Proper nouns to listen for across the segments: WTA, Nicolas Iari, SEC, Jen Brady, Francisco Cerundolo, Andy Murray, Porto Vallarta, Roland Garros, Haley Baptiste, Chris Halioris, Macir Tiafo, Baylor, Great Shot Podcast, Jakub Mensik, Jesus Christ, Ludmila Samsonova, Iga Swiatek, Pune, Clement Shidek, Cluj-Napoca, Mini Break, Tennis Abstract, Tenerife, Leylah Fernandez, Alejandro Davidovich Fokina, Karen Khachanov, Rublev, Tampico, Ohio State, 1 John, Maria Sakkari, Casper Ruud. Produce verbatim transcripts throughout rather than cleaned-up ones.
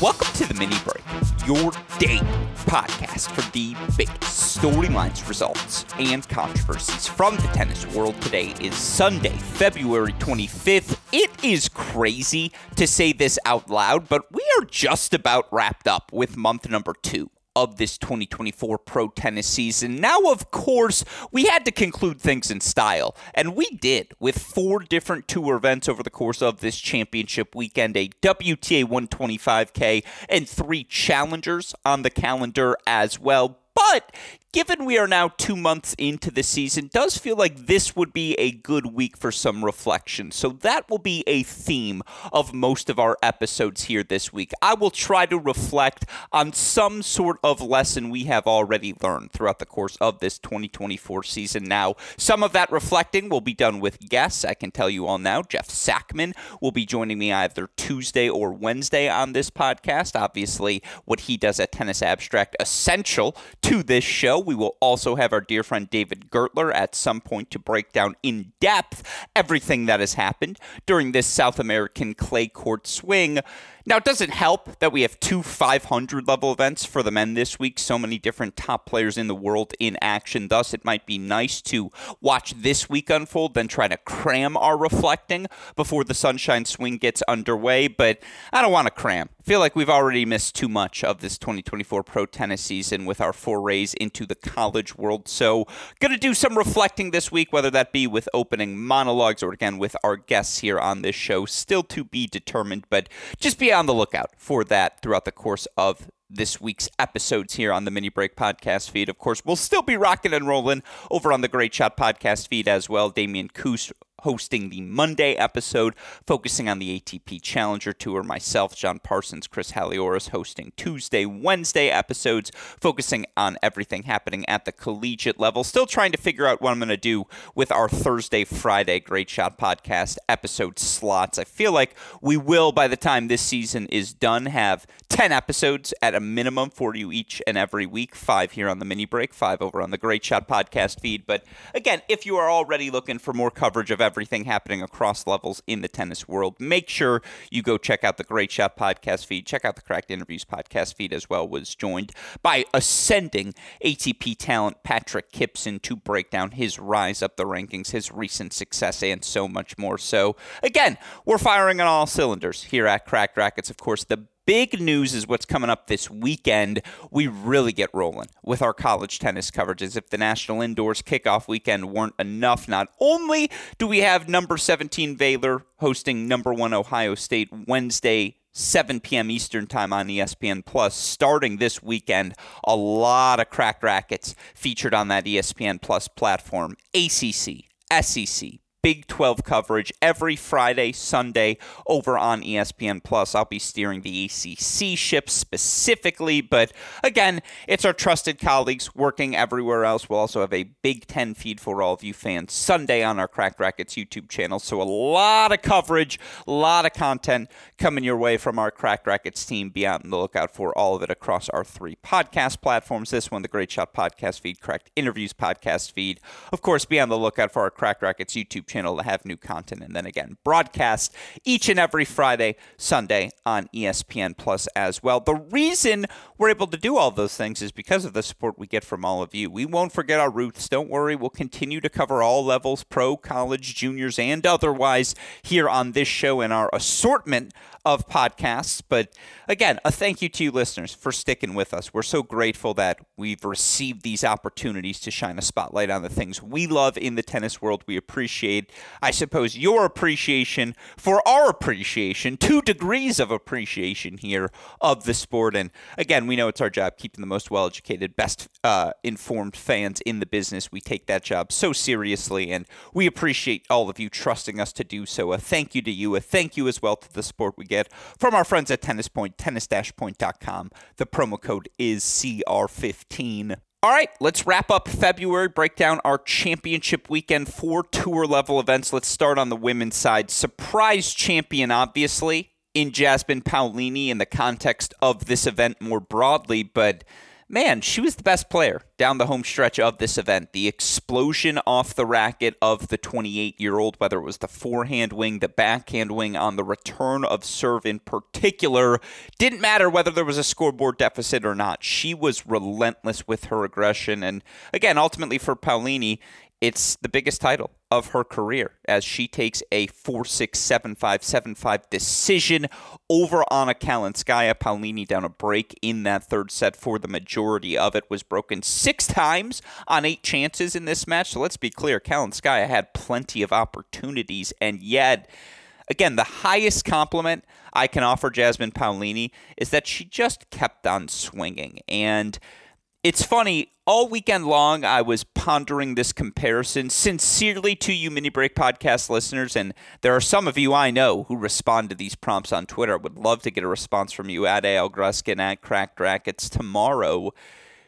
Welcome to the Mini Break, your daily podcast for the big storylines, results, and controversies from the tennis world. Today is Sunday, February twenty-fifth. It is crazy to say this out loud, but we are just about wrapped up with month number two of this twenty twenty-four pro tennis season. Now, of course, we had to conclude things in style, and we did with four different tour events over the course of this championship weekend, a W T A one twenty-five K and three challengers on the calendar as well. But given we are now two months into the season, it does feel like this would be a good week for some reflection. So that will be a theme of most of our episodes here this week. I will try to reflect on some sort of lesson we have already learned throughout the course of this twenty twenty-four season. Now, some of that reflecting will be done with guests. I can tell you all now, Jeff Sackman will be joining me either Tuesday or Wednesday on this podcast. Obviously, what he does at Tennis Abstract, essential to this show. We will also have our dear friend David Gertler at some point to break down in depth everything that has happened during this South American clay court swing. Now, it doesn't help that we have two five hundred level events for the men this week. So many different top players in the world in action. Thus, it might be nice to watch this week unfold, then try to cram our reflecting before the Sunshine Swing gets underway. But I don't want to cram. I feel like we've already missed too much of this twenty twenty-four pro tennis season with our forays into the college world. So, going to do some reflecting this week, whether that be with opening monologues or, again, with our guests here on this show. Still to be determined, but just be on the lookout for that throughout the course of this week's episodes here on the Mini Break podcast feed. Of course, we'll still be rocking and rolling over on the Great Shot podcast feed as well. Damian Coos hosting the Monday episode, focusing on the A T P Challenger Tour. Myself, John Parsons, Chris Halioris hosting Tuesday, Wednesday episodes, focusing on everything happening at the collegiate level. Still trying to figure out what I'm going to do with our Thursday, Friday Great Shot Podcast episode slots. I feel like we will, by the time this season is done, have ten episodes at a minimum for you each and every week. Five here on the Mini Break, five over on the Great Shot Podcast feed. But again, if you are already looking for more coverage of everything happening across levels in the tennis world, make sure you go check out the Great Shot podcast feed. Check out the Cracked Interviews podcast feed as well. Was joined by ascending A T P talent Patrick Kipson to break down his rise up the rankings, his recent success, and so much more. So again, we're firing on all cylinders here at Cracked Rackets. Of course, the big news is what's coming up this weekend. We really get rolling with our college tennis coverage, as if the National Indoors Kickoff Weekend weren't enough. Not only do we have number seventeen Baylor hosting number one Ohio State Wednesday, seven p.m. Eastern time on E S P N Plus. Starting this weekend, a lot of Cracked Rackets featured on that E S P N Plus platform. A C C, S E C, Big twelve coverage every Friday, Sunday over on E S P N Plus. I'll be steering the A C C ship specifically, but again, it's our trusted colleagues working everywhere else. We'll also have a Big Ten feed for all of you fans Sunday on our Cracked Rackets YouTube channel. So a lot of coverage, a lot of content coming your way from our Cracked Rackets team. Be out on the lookout for all of it across our three podcast platforms. This one, the Great Shot Podcast feed, Cracked Interviews podcast feed. Of course, be on the lookout for our Cracked Rackets YouTube channel to have new content, and then again broadcast each and every Friday, Sunday on E S P N Plus as well. The reason we're able to do all those things is because of the support we get from all of you. We won't forget our roots. Don't worry. We'll continue to cover all levels, pro, college, juniors, and otherwise here on this show in our assortment of podcasts. But again, a thank you to you listeners for sticking with us. We're so grateful that we've received these opportunities to shine a spotlight on the things we love in the tennis world. We appreciate made, I suppose, your appreciation for our appreciation, two degrees of appreciation here of the sport. And again, we know it's our job keeping the most well-educated, best uh, informed fans in the business. We take that job so seriously, and we appreciate all of you trusting us to do so. A thank you to you. A thank you as well to the support we get from our friends at Tennis Point, tennis point dot com. The promo code is C R fifteen. All right, let's wrap up February, break down our championship weekend, four tour-level events. Let's start on the women's side. Surprise champion, obviously, in Jasmine Paolini in the context of this event more broadly, but man, she was the best player down the home stretch of this event. The explosion off the racket of the twenty-eight-year-old, whether it was the forehand wing, the backhand wing, on the return of serve in particular, didn't matter whether there was a scoreboard deficit or not. She was relentless with her aggression. And again, ultimately for Paolini, it's the biggest title of her career as she takes a four six, seven five, seven five decision over Anna Kalinskaya. Paolini down a break in that third set for the majority of it, was broken six times on eight chances in this match. So let's be clear, Kalinskaya had plenty of opportunities, and yet, again, the highest compliment I can offer Jasmine Paolini is that she just kept on swinging. And it's funny, all weekend long I was pondering this comparison sincerely to you Mini Break podcast listeners, and there are some of you I know who respond to these prompts on Twitter. I would love to get a response from you at A L Gruskin, at Cracked Rackets tomorrow.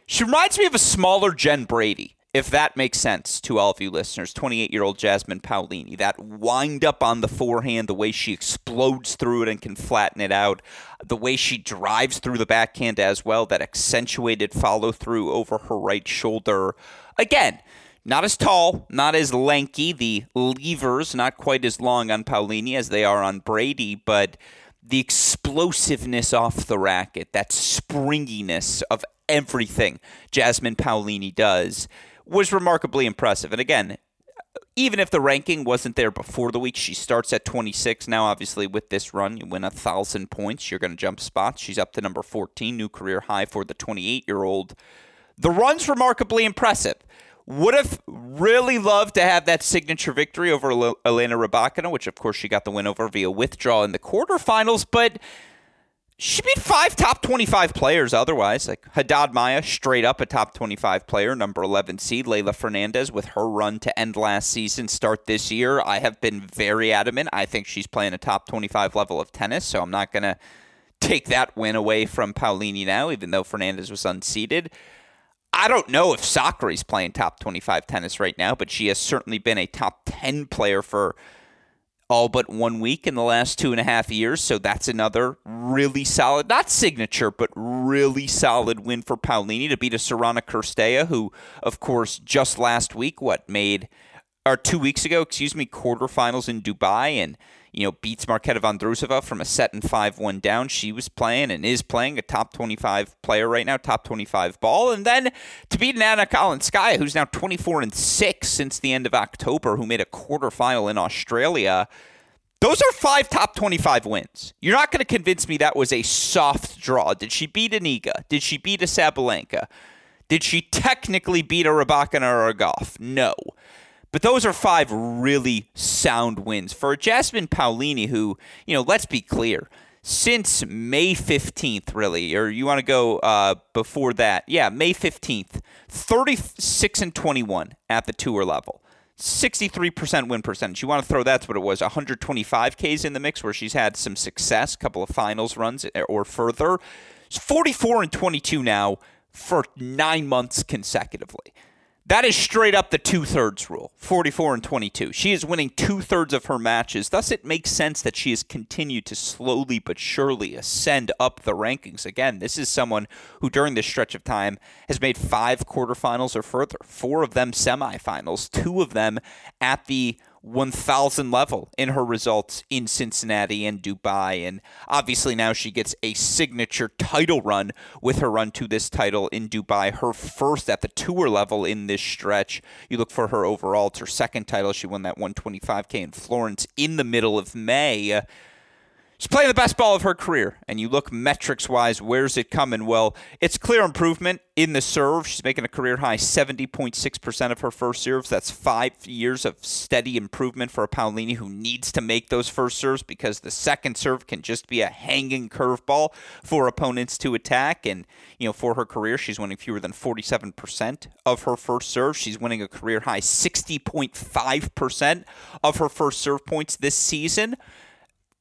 She reminds me of a smaller Jen Brady, if that makes sense to all of you listeners. twenty-eight-year-old Jasmine Paolini, that wind up on the forehand, the way she explodes through it and can flatten it out, the way she drives through the backhand as well, that accentuated follow-through over her right shoulder. Again, not as tall, not as lanky, the levers not quite as long on Paolini as they are on Brady, but the explosiveness off the racket, that springiness of everything Jasmine Paolini does was remarkably impressive. And again, even if the ranking wasn't there before the week, she starts at twenty-six. Now, obviously, with this run, you win one thousand points. You're going to jump spots. She's up to number fourteen, new career high for the twenty-eight-year-old. The run's remarkably impressive. Would have really loved to have that signature victory over Elena Rybakina, which, of course, she got the win over via withdrawal in the quarterfinals, but she beat five top twenty-five players otherwise, like Haddad Maia, straight up a top twenty-five player, number eleven seed. Leylah Fernandez with her run to end last season, start this year. I have been very adamant. I think she's playing a top twenty-five level of tennis, so I'm not going to take that win away from Paolini now, even though Fernandez was unseeded. I don't know if Sakkari's playing top twenty-five tennis right now, but she has certainly been a top ten player for all but one week in the last two and a half years. So that's another really solid, not signature, but really solid win for Paolini to beat a Sorana Cîrstea, who, of course, just last week, what, made, or two weeks ago, excuse me, quarterfinals in Dubai, and, you know, beats Marketa Vondrusova from a set and five one down. She was playing and is playing a top twenty-five player right now, top twenty-five ball. And then to beat Anna Kalinskaya, who's now twenty-four and six since the end of October, who made a quarterfinal in Australia. Those are five top twenty-five wins. You're not going to convince me that was a soft draw. Did she beat an Iga? Did she beat a Sabalenka? Did she technically beat a Rybakina or a Goff? No. But those are five really sound wins for Jasmine Paolini, who, you know, let's be clear, since May fifteenth, really, or you want to go uh, before that. Yeah, May fifteenth, thirty-six and twenty-one at the tour level, sixty-three percent win percentage. You want to throw, that's what it was, one twenty-five Ks in the mix where she's had some success, couple of finals runs or further. It's forty-four and twenty-two now for nine months consecutively. That is straight up the two-thirds rule, forty-four and twenty-two. She is winning two-thirds of her matches. Thus, it makes sense that she has continued to slowly but surely ascend up the rankings. Again, this is someone who, during this stretch of time, has made five quarterfinals or further, four of them semifinals, two of them at the one thousand level in her results in Cincinnati and Dubai. And obviously now she gets a signature title run with her run to this title in Dubai, her first at the tour level in this stretch. You look for her overall, it's her second title. She won that one twenty-five K in Florence in the middle of May. She's playing the best ball of her career, and you look metrics-wise, where's it coming? Well, it's clear improvement in the serve. She's making a career-high seventy point six percent of her first serves. That's five years of steady improvement for a Paolini who needs to make those first serves because the second serve can just be a hanging curveball for opponents to attack. And, you know, for her career, she's winning fewer than forty-seven percent of her first serve. She's winning a career-high sixty point five percent of her first serve points this season.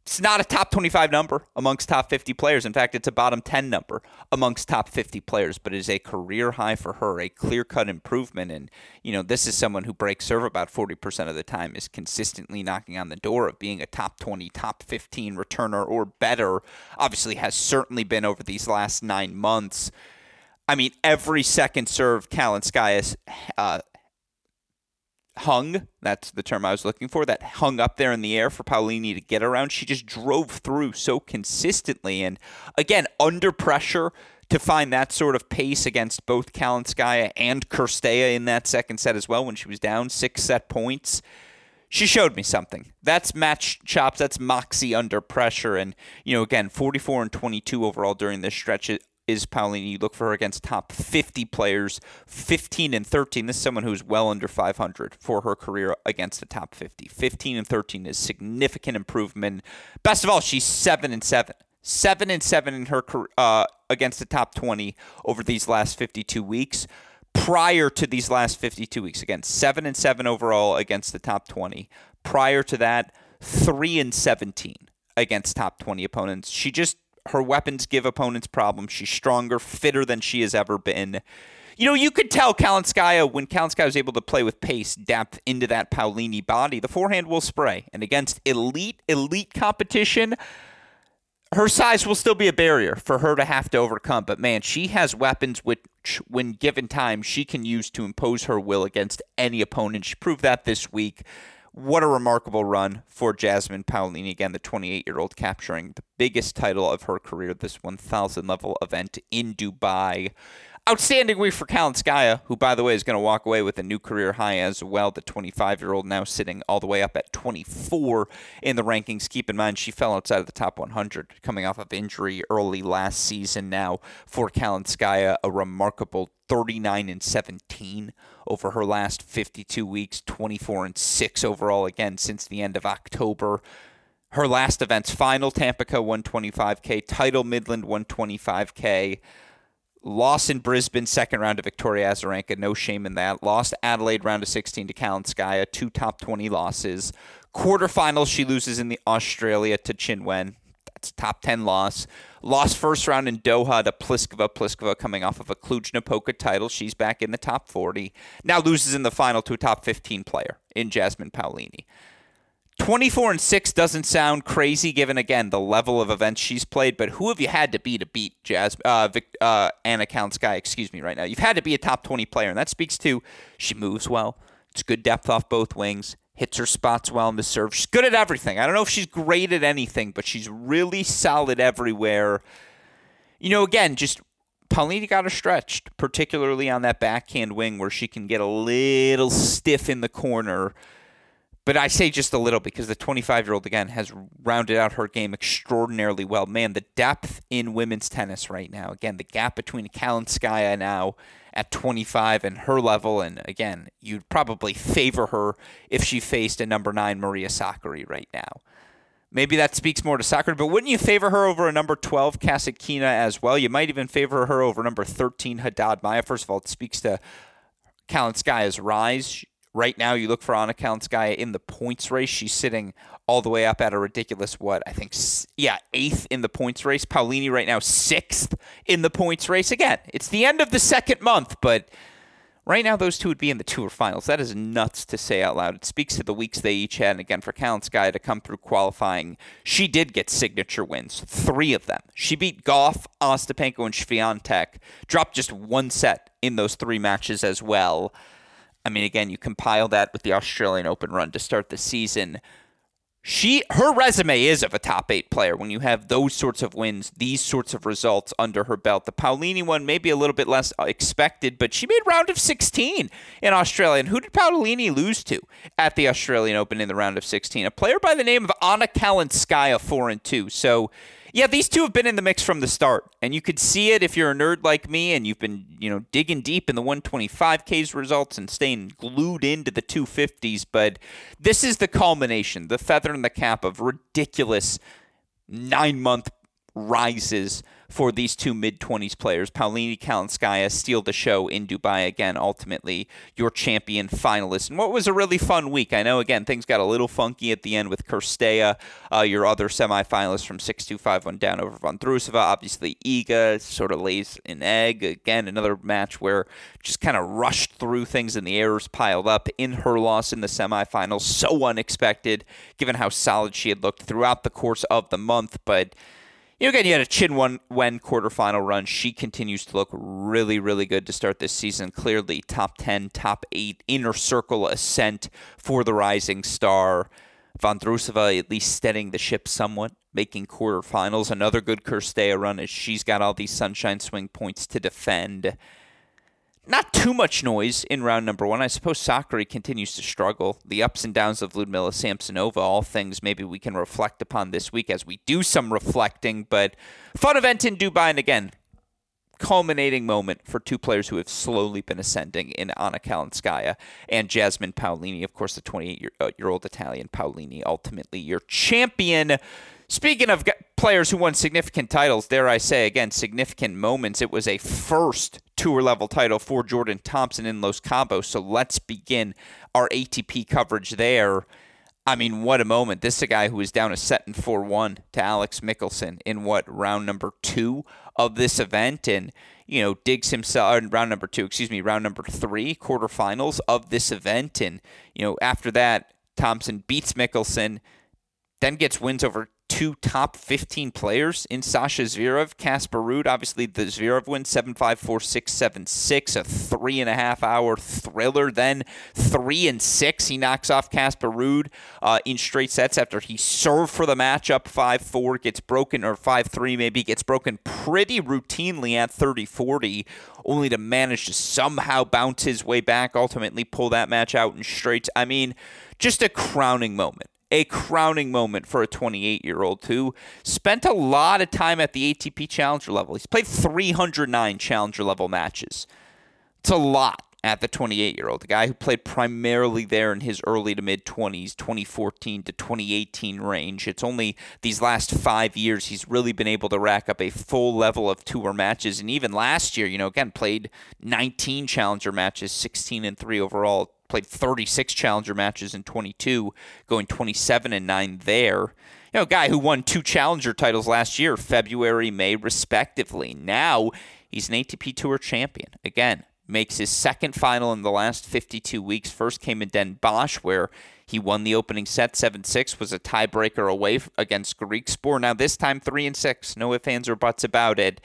It's not a top twenty-five number amongst top fifty players. In fact, it's a bottom ten number amongst top fifty players, but it is a career high for her, a clear-cut improvement. And, you know, this is someone who breaks serve about forty percent of the time, is consistently knocking on the door of being a top twenty, top fifteen returner or better. Obviously has certainly been over these last nine months. I mean, every second serve Kalinskaya uh hung, that's the term I was looking for, that hung up there in the air for Paolini to get around. She just drove through so consistently. And again, under pressure to find that sort of pace against both Kalinskaya and Cîrstea in that second set as well when she was down six set points. She showed me something. That's match chops. That's moxie under pressure. And, you know, again, forty-four and twenty-two overall during this stretch is Paolini. You look for her against top fifty players, fifteen and thirteen. This is someone who's well under five hundred for her career against the top fifty. fifteen and thirteen is significant improvement. Best of all, she's seven and seven. seven and seven in her uh, against the top twenty over these last fifty-two weeks. Prior to these last fifty-two weeks, again, seven and seven overall against the top twenty. Prior to that, three and seventeen against top twenty opponents. She just Her weapons give opponents problems. She's stronger, fitter than she has ever been. You know, you could tell Kalinskaya, when Kalinskaya was able to play with pace, depth into that Paolini body, the forehand will spray. And against elite, elite competition, her size will still be a barrier for her to have to overcome. But man, she has weapons which, when given time, she can use to impose her will against any opponent. She proved that this week. What a remarkable run for Jasmine Paolini. Again, the twenty-eight-year-old capturing the biggest title of her career, this one thousand level event in Dubai. Outstanding week for Kalinskaya, who, by the way, is going to walk away with a new career high as well. The twenty-five-year-old now sitting all the way up at twenty-four in the rankings. Keep in mind, she fell outside of the top one hundred coming off of injury early last season. Now for Kalinskaya, a remarkable thirty-nine and seventeen over her last fifty-two weeks, twenty-four and six overall again since the end of October. Her last events, final Tampico one twenty-five K, title Midland one twenty-five K. Loss in Brisbane, second round to Victoria Azarenka. No shame in that. Lost Adelaide round of sixteen to Kalinskaya. Two top twenty losses. Quarterfinals, she loses in the Australia to Chinwen. That's a top ten loss. Lost first round in Doha to Pliskova. Pliskova coming off of a Cluj-Napoca title. She's back in the top forty. Now loses in the final to a top fifteen player in Jasmine Paolini. twenty-four and six doesn't sound crazy given, again, the level of events she's played, but who have you had to be to beat Jasmine, uh, Vic, uh, Anna Kalinskaya, excuse me, right now? You've had to be a top twenty player, and that speaks to she moves well. It's good depth off both wings, hits her spots well in the serve. She's good at everything. I don't know if she's great at anything, but she's really solid everywhere. You know, again, just Paolini got her stretched, particularly on that backhand wing where she can get a little stiff in the corner. But I say just a little because the twenty-five-year-old, again, has rounded out her game extraordinarily well. Man, the depth in women's tennis right now. Again, the gap between Kalinskaya now at twenty-five and her level. And, again, you'd probably favor her if she faced a number nine Maria Sakkari right now. Maybe that speaks more to Sakkari, but wouldn't you favor her over a number twelve, Kasatkina, as well? You might even favor her over number thirteen, Haddad Maia. First of all, it speaks to Kalinskaya's rise. Right now, you look for Anna Kalinskaya in the points race. She's sitting all the way up at a ridiculous, what, I think, yeah, eighth in the points race. Paolini right now sixth in the points race. Again, it's the end of the second month, but right now those two would be in the tour finals. That is nuts to say out loud. It speaks to the weeks they each had. And again, for Kalinskaya to come through qualifying, she did get signature wins, three of them. She beat Goff, Ostapenko, and Swiatek. Dropped just one set in those three matches as well. I mean, again, you compile that with the Australian Open run to start the season. She, her resume is of a top eight player when you have those sorts of wins, these sorts of results under her belt. The Paolini one may be a little bit less expected, but she made round of sixteen in Australia. And who did Paolini lose to at the Australian Open in the round of sixteen? A player by the name of Anna Kalinskaya, four and two. So, yeah, these two have been in the mix from the start. And you could see it if you're a nerd like me and you've been, you know, digging deep in the one twenty-five K's results and staying glued into the two fifties. But this is the culmination, the feather in the cap of ridiculous nine-month rises for these two mid-twenties players. Paolini, Kalinskaya steal the show in Dubai again, ultimately your champion finalist. And what was a really fun week. I know, again, things got a little funky at the end with Cîrstea, uh, your other semifinalist from six two, five one down over Vondrusova. Obviously, Iga sort of lays an egg. Again, another match where just kind of rushed through things and the errors piled up in her loss in the semifinals. So unexpected, given how solid she had looked throughout the course of the month. But you know, again, you had a Chin Wen quarterfinal run. She continues to look really, really good to start this season. Clearly, top ten, top eight, inner circle ascent for the rising star. Vondrusova at least steadying the ship somewhat, making quarterfinals. Another good Cîrstea run as she's got all these sunshine swing points to defend. Not too much noise in round number one. I suppose Sakkari continues to struggle. The ups and downs of Ludmila Samsonova, all things maybe we can reflect upon this week as we do some reflecting. But fun event in Dubai, and again, culminating moment for two players who have slowly been ascending in Anna Kalinskaya and Jasmine Paolini. Of course, the twenty-eight-year-old Italian Paolini, ultimately your champion. Speaking of players who won significant titles, dare I say, again, significant moments, it was a first tour-level title for Jordan Thompson in Los Cabos, so let's begin our A T P coverage there. I mean, what a moment. This is a guy who was down a set in four one to Alex Mickelson in, what, round number two of this event, and, you know, digs himself, or round number two, excuse me, round number three, quarterfinals of this event, and, you know, after that, Thompson beats Mickelson, then gets wins over two top fifteen players in Sasha Zverev, Casper Ruud. Obviously, the Zverev win, seven five, four six, seven six, a three-and-a-half-hour thriller. Then three and six, he knocks off Casper Ruud uh, in straight sets after he served for the matchup, five four, gets broken, or five three maybe, gets broken pretty routinely at thirty forty, only to manage to somehow bounce his way back, ultimately pull that match out in straights. I mean, just a crowning moment. A crowning moment for a twenty-eight-year-old who spent a lot of time at the A T P Challenger level. He's played three hundred nine Challenger level matches. It's a lot at the twenty-eight-year-old. A guy who played primarily there in his early to mid-twenties, twenty fourteen to twenty eighteen range. It's only these last five years he's really been able to rack up a full level of tour matches. And even last year, you know, again, played nineteen Challenger matches, sixteen and three overall. Played thirty-six Challenger matches in twenty-two, going twenty-seven and nine there. You know, a guy who won two Challenger titles last year, February, May, respectively. Now, he's an A T P Tour champion. Again, makes his second final in the last fifty-two weeks. First came in Den Bosch, where he won the opening set seven six, was a tiebreaker away against Griekspoor. Now, this time, three and six. No ifs, ands, or buts about it.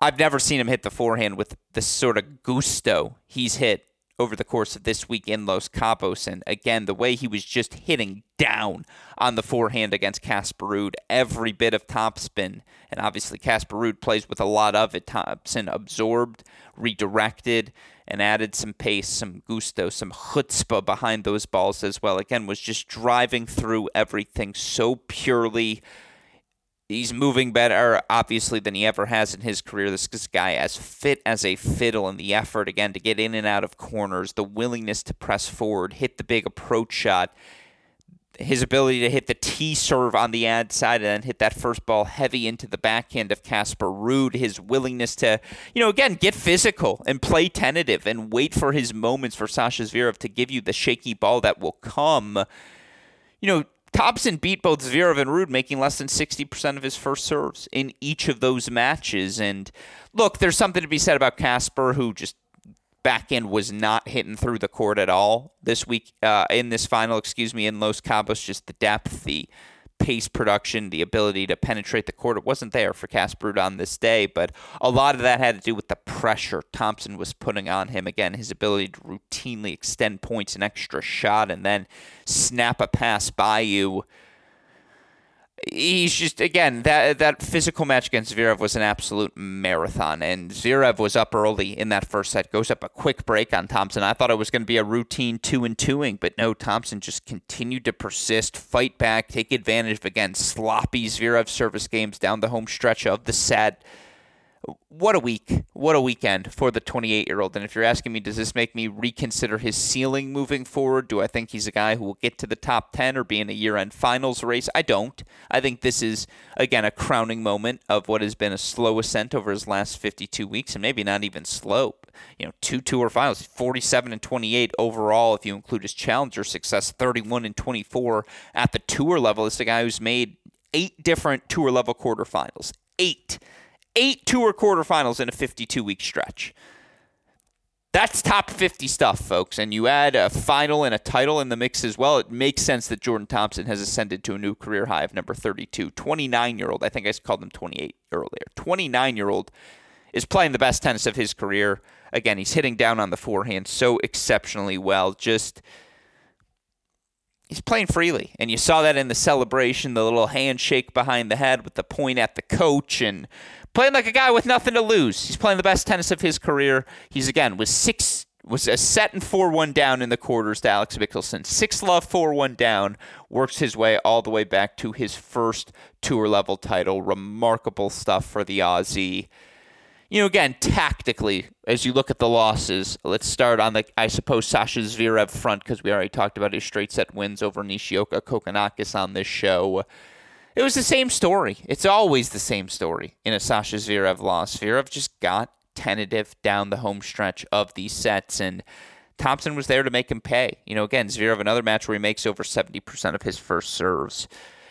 I've never seen him hit the forehand with the sort of gusto he's hit over the course of this week in Los Cabos. And again, the way he was just hitting down on the forehand against Casper Ruud, every bit of topspin. And obviously Casper Ruud plays with a lot of it. Thompson absorbed, redirected, and added some pace, some gusto, some chutzpah behind those balls as well. Again, was just driving through everything so purely. He's moving better, obviously, than he ever has in his career. This guy as fit as a fiddle, and the effort, again, to get in and out of corners, the willingness to press forward, hit the big approach shot, his ability to hit the tee serve on the ad side and then hit that first ball heavy into the backhand of Casper Ruud, his willingness to, you know, again, get physical and play tentative and wait for his moments for Sasha Zverev to give you the shaky ball that will come. You know, Thompson beat both Zverev and Ruud, making less than sixty percent of his first serves in each of those matches. And look, there's something to be said about Casper, who just backhand was not hitting through the court at all this week, uh, in this final, excuse me, in Los Cabos. Just the depth, the pace production, the ability to penetrate the court. It wasn't there for Casper Ruud on this day, but a lot of that had to do with the pressure Thompson was putting on him. Again, his ability to routinely extend points, an extra shot, and then snap a pass by you. He's just, again, that that physical match against Zverev was an absolute marathon, and Zverev was up early in that first set, goes up a quick break on Thompson. I thought it was going to be a routine two and twoing, but no, Thompson just continued to persist, fight back, take advantage of, again, sloppy Zverev service games down the home stretch of the set. What a week. What a weekend for the twenty-eight-year-old. And if you're asking me, does this make me reconsider his ceiling moving forward? Do I think he's a guy who will get to the top ten or be in a year-end finals race? I don't. I think this is, again, a crowning moment of what has been a slow ascent over his last fifty-two weeks, and maybe not even slow. You know, two tour finals, forty-seven and twenty-eight overall if you include his challenger success, thirty-one and twenty-four at the tour level. It's a guy who's made eight different tour-level quarterfinals. Eight. Eight tour quarterfinals in a fifty-two-week stretch. That's top fifty stuff, folks. And you add a final and a title in the mix as well. It makes sense that Jordan Thompson has ascended to a new career high of number thirty-two. twenty-nine-year-old, I think I called him twenty-eight earlier. twenty-nine-year-old is playing the best tennis of his career. Again, he's hitting down on the forehand so exceptionally well. Just... He's playing freely, and you saw that in the celebration, the little handshake behind the head with the point at the coach, and playing like a guy with nothing to lose. He's playing the best tennis of his career. He's, again, was six was a set and four one down in the quarters to Alex Mickelson. six love, four one down, works his way all the way back to his first tour-level title. Remarkable stuff for the Aussie. You know, again, tactically, as you look at the losses, let's start on the, I suppose, Sasha Zverev front, because we already talked about his straight set wins over Nishioka Kokonakis on this show. It was the same story. It's always the same story in a Sasha Zverev loss. Zverev just got tentative down the home stretch of these sets, and Thompson was there to make him pay. You know, again, Zverev, another match where he makes over seventy percent of his first serves.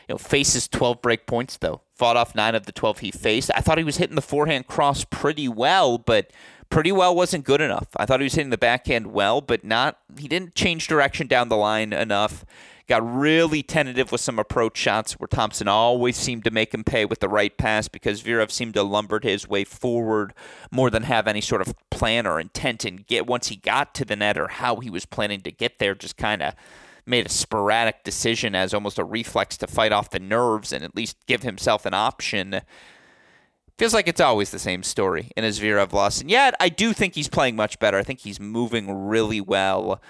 You know, faces twelve break points, though. Fought off nine of the twelve he faced. I thought he was hitting the forehand cross pretty well, but pretty well wasn't good enough. I thought he was hitting the backhand well, but not. He didn't change direction down the line enough. Got really tentative with some approach shots where Thompson always seemed to make him pay with the right pass because Zverev seemed to lumber his way forward more than have any sort of plan or intent. And get once he got to the net or how he was planning to get there, just kind of made a sporadic decision as almost a reflex to fight off the nerves and at least give himself an option. Feels like it's always the same story in a Zverev loss. And yet, I do think he's playing much better. I think he's moving really well.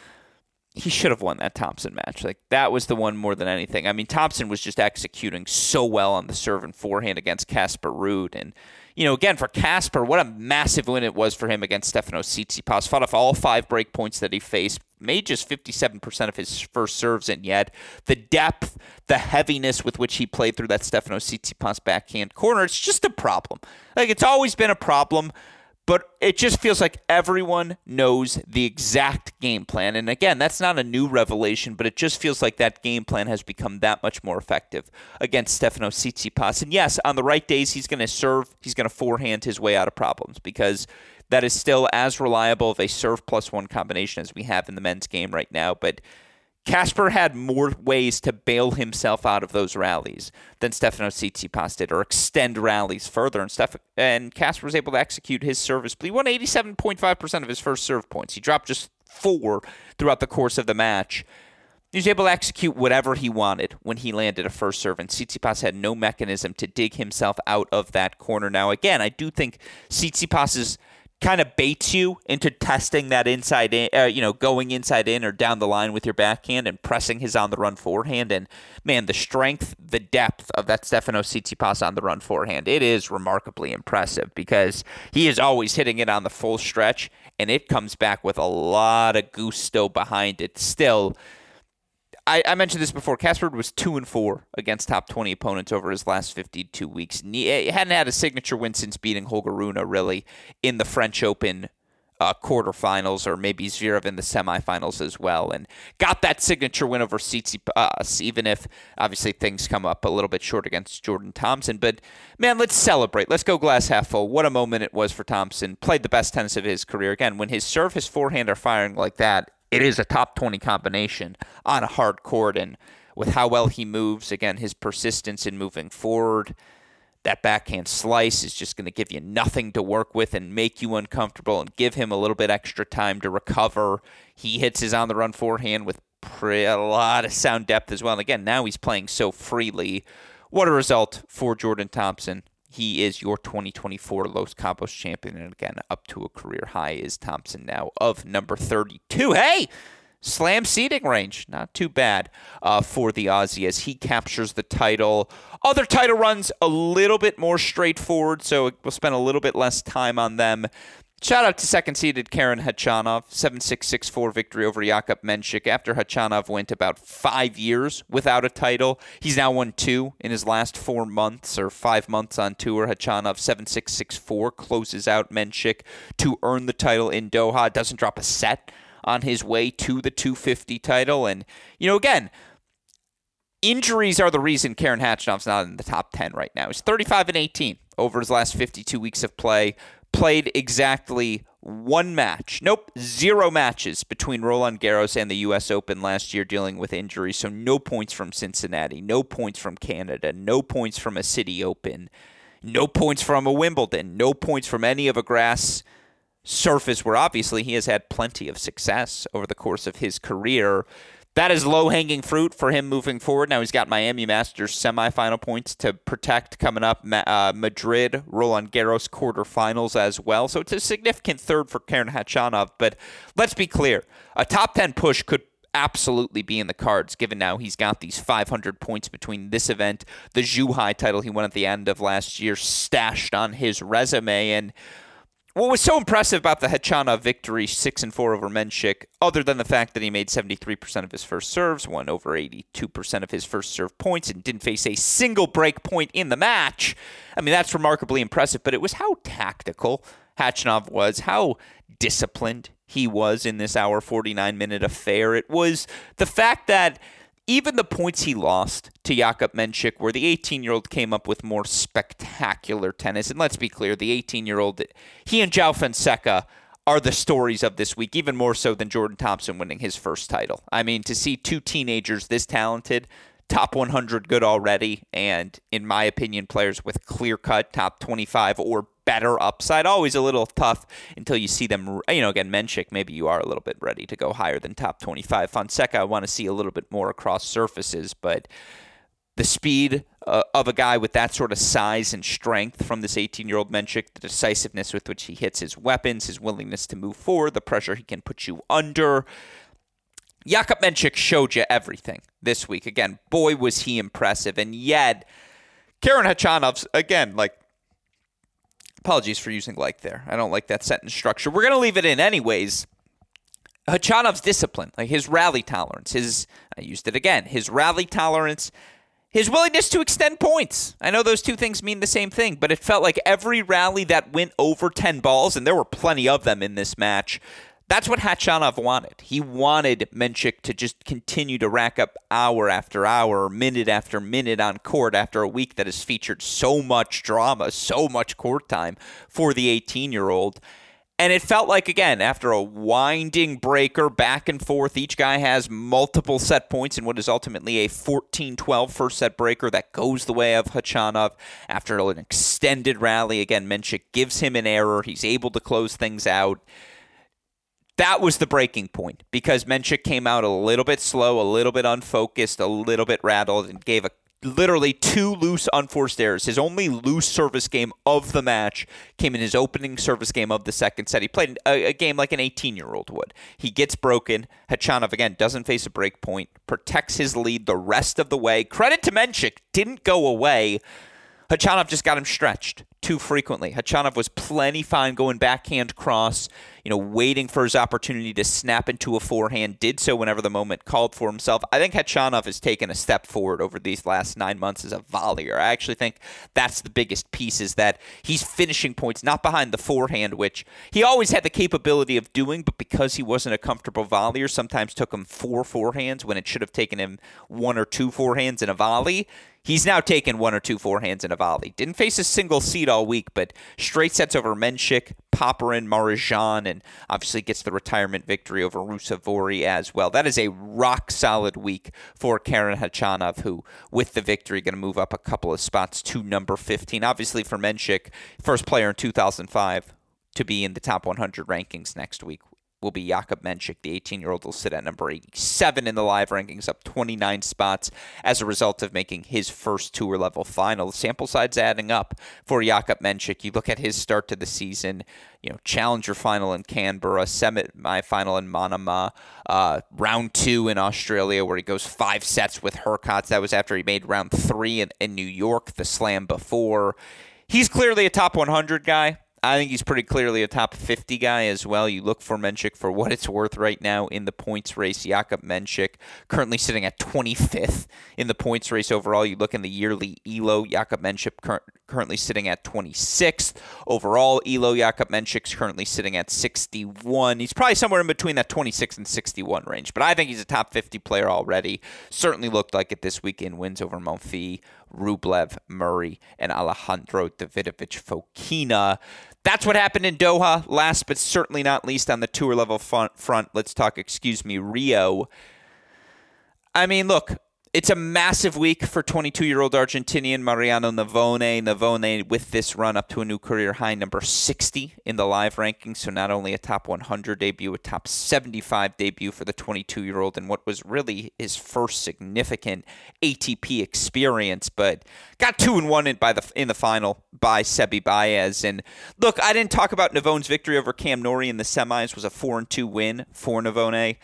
He should have won that Thompson match. Like, that was the one more than anything. I mean, Thompson was just executing so well on the serve and forehand against Casper Ruud. And, you know, again, for Casper, what a massive win it was for him against Stefano Tsitsipas. Fought off all five break points that he faced. Made just fifty-seven percent of his first serves, and yet the depth, the heaviness with which he played through that Stefano Tsitsipas backhand corner, it's just a problem. Like, it's always been a problem, but it just feels like everyone knows the exact game plan. And again, that's not a new revelation, but it just feels like that game plan has become that much more effective against Stefano Tsitsipas. And yes, on the right days, he's going to serve, he's going to forehand his way out of problems because that is still as reliable of a serve plus one combination as we have in the men's game right now. But Casper had more ways to bail himself out of those rallies than Stefano Tsitsipas did or extend rallies further. And Steph- and Casper was able to execute his service. But he won eighty-seven point five percent of his first serve points. He dropped just four throughout the course of the match. He was able to execute whatever he wanted when he landed a first serve, and Tsitsipas had no mechanism to dig himself out of that corner. Now, again, I do think Tsitsipas's kind of baits you into testing that inside in, uh, you know, going inside in or down the line with your backhand and pressing his on-the-run forehand. And, man, the strength, the depth of that Stefano Tsitsipas on-the-run forehand, it is remarkably impressive because he is always hitting it on the full stretch, and it comes back with a lot of gusto behind it still. I, I mentioned this before. Casper was two and four against top twenty opponents over his last fifty-two weeks. He hadn't had a signature win since beating Holger Rune, really, in the French Open uh, quarterfinals, or maybe Zverev in the semifinals as well, and got that signature win over Tsitsipas. Even if obviously things come up a little bit short against Jordan Thompson, but man, let's celebrate. Let's go glass half full. What a moment it was for Thompson. Played the best tennis of his career. Again, when his serve, his forehand are firing like that, it is a top twenty combination on a hard court, and with how well he moves. Again, his persistence in moving forward. That backhand slice is just going to give you nothing to work with and make you uncomfortable and give him a little bit extra time to recover. He hits his on-the-run forehand with pre- a lot of sound depth as well. And again, now he's playing so freely. What a result for Jordan Thompson. He is your twenty twenty-four Los Cabos champion. And again, up to a career high is Thompson now of number thirty-two. Hey! Slam seeding range, not too bad uh, for the Aussie as he captures the title. Other title runs, a little bit more straightforward, so we'll spend a little bit less time on them. Shout out to second-seeded Karen Khachanov, seven six six four victory over Jakub Mensik. After Khachanov went about five years without a title, he's now won two in his last four months or five months on tour. Khachanov, seven six six four, closes out Mensik to earn the title in Doha. Doesn't drop a set on his way to the two fifty title. And, you know, again, injuries are the reason Karen Khachanov's not in the top ten right now. He's thirty-five and eighteen over his last fifty-two weeks of play. Played exactly one match. Nope, zero matches between Roland Garros and the U S Open last year dealing with injuries. So no points from Cincinnati, no points from Canada, no points from a City Open, no points from a Wimbledon, no points from any of a grass surface where obviously he has had plenty of success over the course of his career. That is low-hanging fruit for him moving forward. Now he's got Miami Masters semifinal points to protect coming up, uh, Madrid, Roland Garros quarterfinals as well. So it's a significant third for Karen Khachanov. But let's be clear, a top ten push could absolutely be in the cards, given now he's got these five hundred points between this event, the Zhuhai title he won at the end of last year, stashed on his resume. And what was so impressive about the Khachanov victory, six and four over Mensik, other than the fact that he made seventy-three percent of his first serves, won over eighty-two percent of his first serve points, and didn't face a single break point in the match. I mean, that's remarkably impressive, but it was how tactical Khachanov was, how disciplined he was in this hour forty-nine minute affair. It was the fact that even the points he lost to Jakub Mensik, where the eighteen-year-old came up with more spectacular tennis. And let's be clear, the eighteen-year-old, he and Joao Fonseca are the stories of this week, even more so than Jordan Thompson winning his first title. I mean, to see two teenagers this talented, top one hundred good already, and in my opinion, players with clear-cut top twenty-five or better upside, always a little tough until you see them, you know, again, Mensik, maybe you are a little bit ready to go higher than top twenty-five. Fonseca, I want to see a little bit more across surfaces, but the speed uh, of a guy with that sort of size and strength from this eighteen-year-old Mensik, the decisiveness with which he hits his weapons, his willingness to move forward, the pressure he can put you under. Jakub Mensik showed you everything this week. Again, boy, was he impressive. And yet, Karen Khachanov's, again, like, apologies for using like there. I don't like that sentence structure. We're going to leave it in anyways. Khachanov's discipline, like his rally tolerance, his, I used it again, his rally tolerance, his willingness to extend points. I know those two things mean the same thing, but it felt like every rally that went over ten balls, and there were plenty of them in this match, that's what Khachanov wanted. He wanted Mensik to just continue to rack up hour after hour, minute after minute on court after a week that has featured so much drama, so much court time for the eighteen-year-old. And it felt like, again, after a winding breaker back and forth, each guy has multiple set points in what is ultimately a fourteen twelve first set breaker that goes the way of Khachanov. After an extended rally, again, Mensik gives him an error. He's able to close things out. That was the breaking point because Mensik came out a little bit slow, a little bit unfocused, a little bit rattled, and gave a, literally two loose unforced errors. His only loose service game of the match came in his opening service game of the second set. He played a, a game like an eighteen-year-old would. He gets broken. Khachanov, again, doesn't face a break point, protects his lead the rest of the way. Credit to Mensik, didn't go away. Khachanov just got him stretched too frequently. Khachanov was plenty fine going backhand cross, you know, waiting for his opportunity to snap into a forehand, did so whenever the moment called for himself. I think Khachanov has taken a step forward over these last nine months as a volleyer. I actually think that's the biggest piece is that he's finishing points, not behind the forehand, which he always had the capability of doing, but because he wasn't a comfortable volleyer, sometimes took him four forehands when it should have taken him one or two forehands in a volley. He's now taken one or two forehands in a volley. Didn't face a single seed all week, but straight sets over Mensik, Popyrin, Marjan, and obviously gets the retirement victory over Rusevori as well. That is a rock-solid week for Karen Khachanov, who, with the victory, going to move up a couple of spots to number fifteen. Obviously for Mensik, first player in two thousand five to be in the top one hundred rankings next week will be Jakub Mensik. The eighteen-year-old will sit at number eighty-seven in the live rankings, up twenty-nine spots as a result of making his first tour-level final. The sample side's adding up for Jakub Mensik. You look at his start to the season, you know, challenger final in Canberra, semi-final in Manama, uh, round two in Australia where he goes five sets with Hurkacz. That was after he made round three in, in New York, the slam before. He's clearly a top one hundred guy. I think he's pretty clearly a top fifty guy as well. You look for Mensik for what it's worth right now in the points race. Jakub Mensik currently sitting at twenty-fifth in the points race overall. You look in the yearly E L O, Jakub Mensik cur- currently sitting at twenty-sixth. Overall E L O, Jakub Mensik's currently sitting at sixty-one. He's probably somewhere in between that twenty-six and sixty-one range, but I think he's a top fifty player already. Certainly looked like it this weekend. Wins over Monfils, Rublev, Murray, and Alejandro Davidovich Fokina. That's what happened in Doha. Last but certainly not least on the tour level front, let's talk, excuse me, Rio. I mean, look, it's a massive week for twenty-two-year-old Argentinian Mariano Navone. Navone with this run up to a new career high number sixty in the live rankings. So not only a top one hundred debut, a top seventy-five debut for the twenty-two-year-old and what was really his first significant A T P experience, but got two and one in by the in the final by Sebi Baez. And look, I didn't talk about Navone's victory over Cam Norrie in the semis. Was a four and two win for Navone.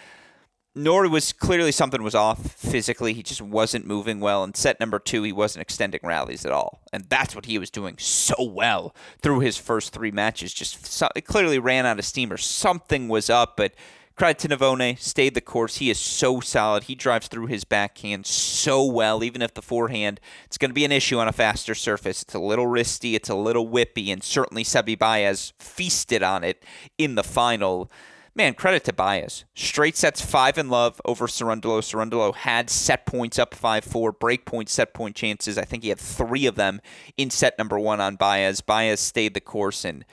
Norrie was clearly something was off physically. He just wasn't moving well. And set number two, he wasn't extending rallies at all. And that's what he was doing so well through his first three matches. Just so, it clearly ran out of steam or something was up. But credit to Navone, stayed the course. He is so solid. He drives through his backhand so well, even if the forehand, it's going to be an issue on a faster surface. It's a little wristy. It's a little whippy. And certainly Sebi Baez feasted on it in the final. Man, credit to Baez. Straight sets five in love over Cerundolo. Cerundolo had set points up five four, break point, set point chances. I think he had three of them in set number one on Baez. Baez stayed the course, and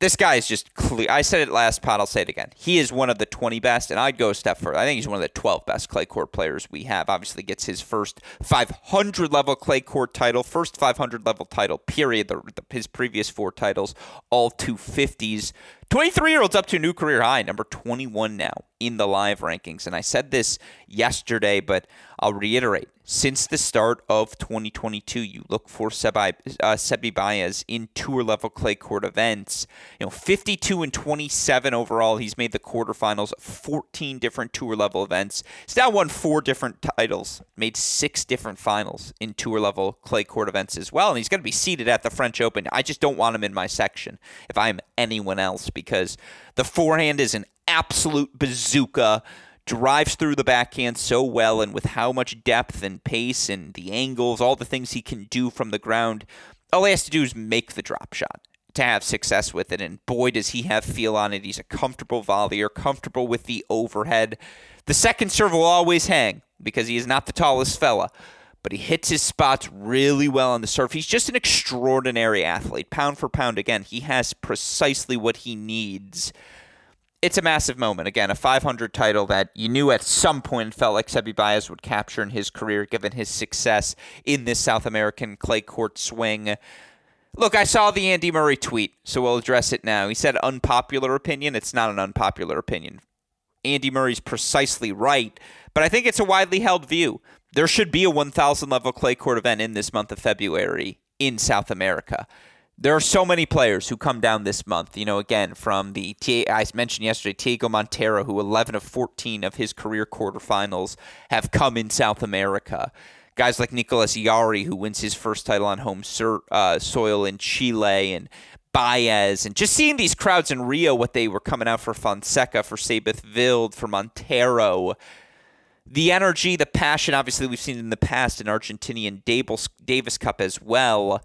this guy is just clear. I said it last pod, I'll say it again. He is one of the twenty best, and I'd go a step further. I think he's one of the twelve best clay court players we have. Obviously gets his first five hundred level clay court title, first five hundred level title, period. The, the, his previous four titles, all two fifties. twenty-three-year-old's up to a new career high, number twenty-one now in the live rankings. And I said this yesterday, but I'll reiterate. Since the start of twenty twenty-two, you look for Sebi, uh, Sebi Baez in tour-level clay court events. You know, fifty-two and twenty-seven overall. He's made the quarterfinals of fourteen different tour-level events. He's now won four different titles, made six different finals in tour-level clay court events as well. And he's going to be seated at the French Open. I just don't want him in my section if I'm anyone else, because the forehand is an absolute bazooka, drives through the backhand so well, and with how much depth and pace and the angles, all the things he can do from the ground, all he has to do is make the drop shot to have success with it, and boy, does he have feel on it. He's a comfortable volleyer, comfortable with the overhead. The second serve will always hang because he is not the tallest fella, but he hits his spots really well on the serve. He's just an extraordinary athlete. Pound for pound, again, he has precisely what he needs. It's a massive moment. Again, a five hundred title that you knew at some point felt like Sebi Baez would capture in his career, given his success in this South American clay court swing. Look, I saw the Andy Murray tweet, so we'll address it now. He said unpopular opinion. It's not an unpopular opinion. Andy Murray's precisely right, but I think it's a widely held view. There should be a one thousand level clay court event in this month of February in South America. There are so many players who come down this month, you know, again, from the, I mentioned yesterday, Diego Montero, who eleven of fourteen of his career quarterfinals have come in South America. Guys like Nicolas Iari, who wins his first title on home sur, uh, soil in Chile, and Baez, and just seeing these crowds in Rio, what they were coming out for Fonseca, for Sabeth Wild, for Montero. The energy, the passion, obviously we've seen in the past in Argentinian Davis Cup as well.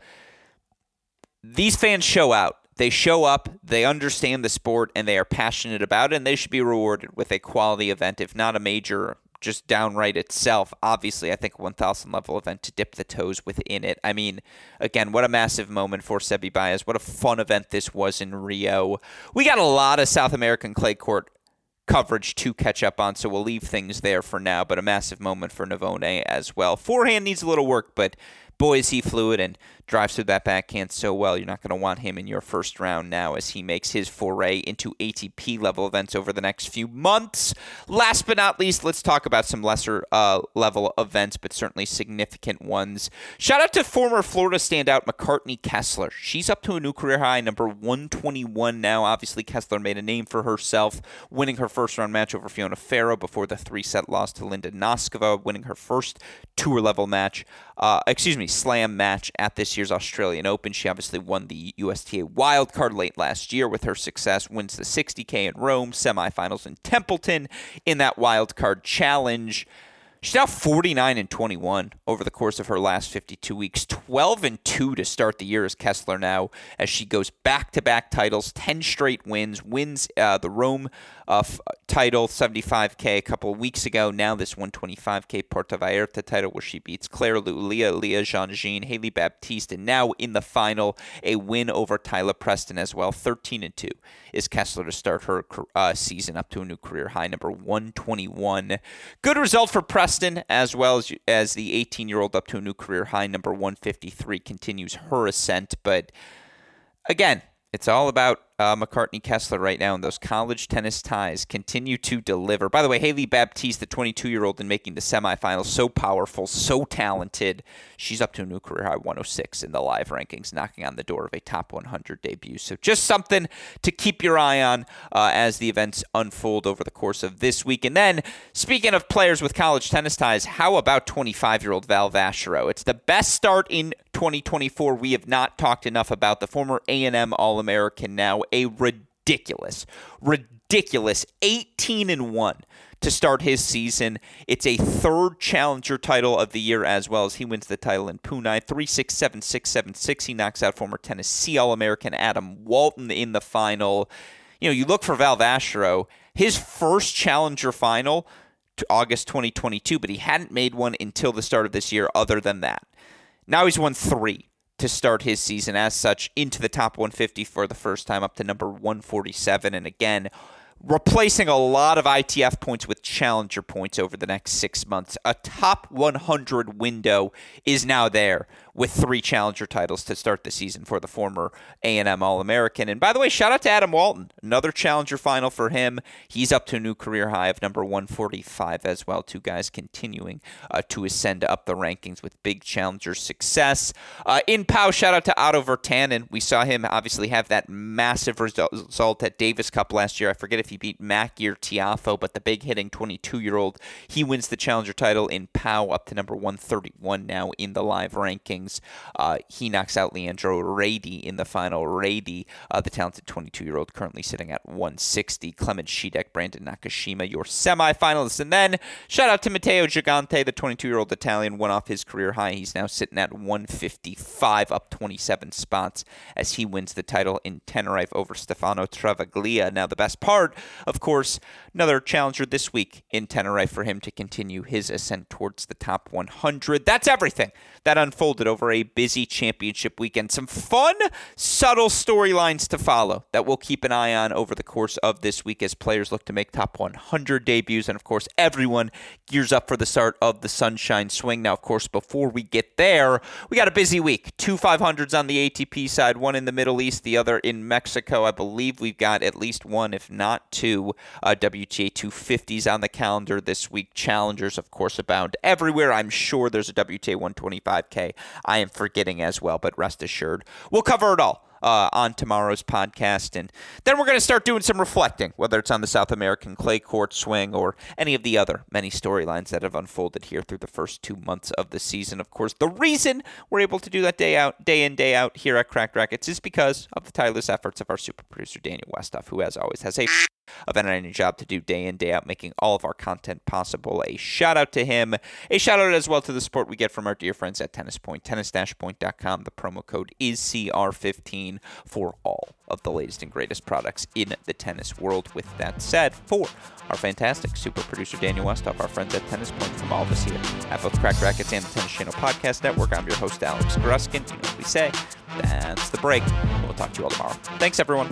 These fans show out. They show up, they understand the sport, and they are passionate about it, and they should be rewarded with a quality event, if not a major just downright itself. Obviously, I think a one thousand level event to dip the toes within it. I mean, again, what a massive moment for Sebi Baez. What a fun event this was in Rio. We got a lot of South American clay court coverage to catch up on, so we'll leave things there for now, but a massive moment for Navone as well. Forehand needs a little work, but boy, is he fluid and drives through that backhand so well. You're not going to want him in your first round now as he makes his foray into A T P-level events over the next few months. Last but not least, let's talk about some lesser uh, level events, but certainly significant ones. Shout out to former Florida standout McCartney Kessler. She's up to a new career high, number one twenty-one now. Obviously, Kessler made a name for herself, winning her first-round match over Fiona Ferro before the three-set loss to Linda Noskova, winning her first tour-level match, uh, excuse me, slam match at this year's Australian Open. She obviously won the U S T A wildcard late last year with her success, wins the sixty K in Rome, semifinals in Templeton in that wildcard challenge. She's now forty-nine and twenty-one over the course of her last fifty-two weeks, twelve and two to start the year as Kessler now, as she goes back-to-back titles, ten straight wins, wins uh, the Rome uh, f- title, seventy-five K a couple of weeks ago, now this one twenty-five K Porto Vallarta title where she beats Claire Liu, Leah, Leah Jean-Jean, Haley Baptiste, and now in the final, a win over Tyler Preston as well. thirteen and two is Kessler to start her uh, season up to a new career high, number one twenty-one. Good result for Preston. Preston, as well as, as the eighteen-year-old up to a new career high, number one fifty-three, continues her ascent. But again, it's all about uh, McCartney Kessler right now, and those college tennis ties continue to deliver. By the way, Haley Baptiste, the twenty-two-year-old, in making the semifinals, so powerful, so talented. She's up to a new career high one oh six in the live rankings, knocking on the door of a top one hundred debut. So just something to keep your eye on uh, as the events unfold over the course of this week. And then, speaking of players with college tennis ties, how about twenty-five-year-old Val Vachereau? It's the best start in twenty twenty-four. We have not talked enough about the former A and M All-American, now a ridiculous, ridiculous eighteen and one to start his season. It's a third challenger title of the year as well, as he wins the title in Pune. three six, seven six, seven six. He knocks out former Tennessee All-American Adam Walton in the final. You know, you look for Val Vachereau, his first challenger final to August twenty twenty-two, but he hadn't made one until the start of this year other than that. Now he's won three to start his season as such, into the top one fifty for the first time, up to number one forty-seven. And again, replacing a lot of I T F points with challenger points over the next six months. A top one hundred window is now there with three challenger titles to start the season for the former A and M All-American. And by the way, shout out to Adam Walton. Another challenger final for him. He's up to a new career high of number one forty-five as well. Two guys continuing uh, to ascend up the rankings with big challenger success. Uh, in Pau, shout out to Otto Virtanen. We saw him obviously have that massive result at Davis Cup last year. I forget if he beat Macir Tiafo, but the big-hitting twenty-two-year-old, he wins the challenger title in Pau, up to number one thirty-one now in the live rankings. Uh, he knocks out Leandro Rady in the final. Rady, uh, the talented twenty-two-year-old, currently sitting at one sixty. Clement Shidek, Brandon Nakashima, your semifinalists. And then, shout-out to Matteo Gigante, the twenty-two-year-old Italian, went off his career high. He's now sitting at one fifty-five, up twenty-seven spots, as he wins the title in Tenerife over Stefano Travaglia. Now, the best part, of course, another challenger this week in Tenerife for him to continue his ascent towards the top one hundred. That's everything that unfolded over a busy championship weekend. Some fun, subtle storylines to follow that we'll keep an eye on over the course of this week as players look to make top one hundred debuts. And, of course, everyone gears up for the start of the Sunshine Swing. Now, of course, before we get there, we got a busy week. Two five hundreds on the A T P side, one in the Middle East, the other in Mexico. I believe we've got at least one, if not two uh, W T A two fifties on the calendar this week. Challengers, of course, abound everywhere. I'm sure there's a W T A one twenty-five K I am forgetting as well, but rest assured, we'll cover it all uh, on tomorrow's podcast. And then we're going to start doing some reflecting, whether it's on the South American clay court swing or any of the other many storylines that have unfolded here through the first two months of the season. Of course, the reason we're able to do that day out, day in, day out here at Cracked Rackets is because of the tireless efforts of our super producer, Daniel Westhoff, who, as always, has a of N I N Job to do day in, day out, making all of our content possible. A shout out to him. A shout out as well to the support we get from our dear friends at Tennis Point, tennis point dot com. The promo code is C R fifteen for all of the latest and greatest products in the tennis world. With that said, for our fantastic super producer, Daniel Westhoff, our friends at Tennis Point, from all of us here at both Cracked Rackets and the Tennis Channel Podcast Network, I'm your host, Alex Gruskin. You know what we say, that's the break. We'll talk to you all tomorrow. Thanks, everyone.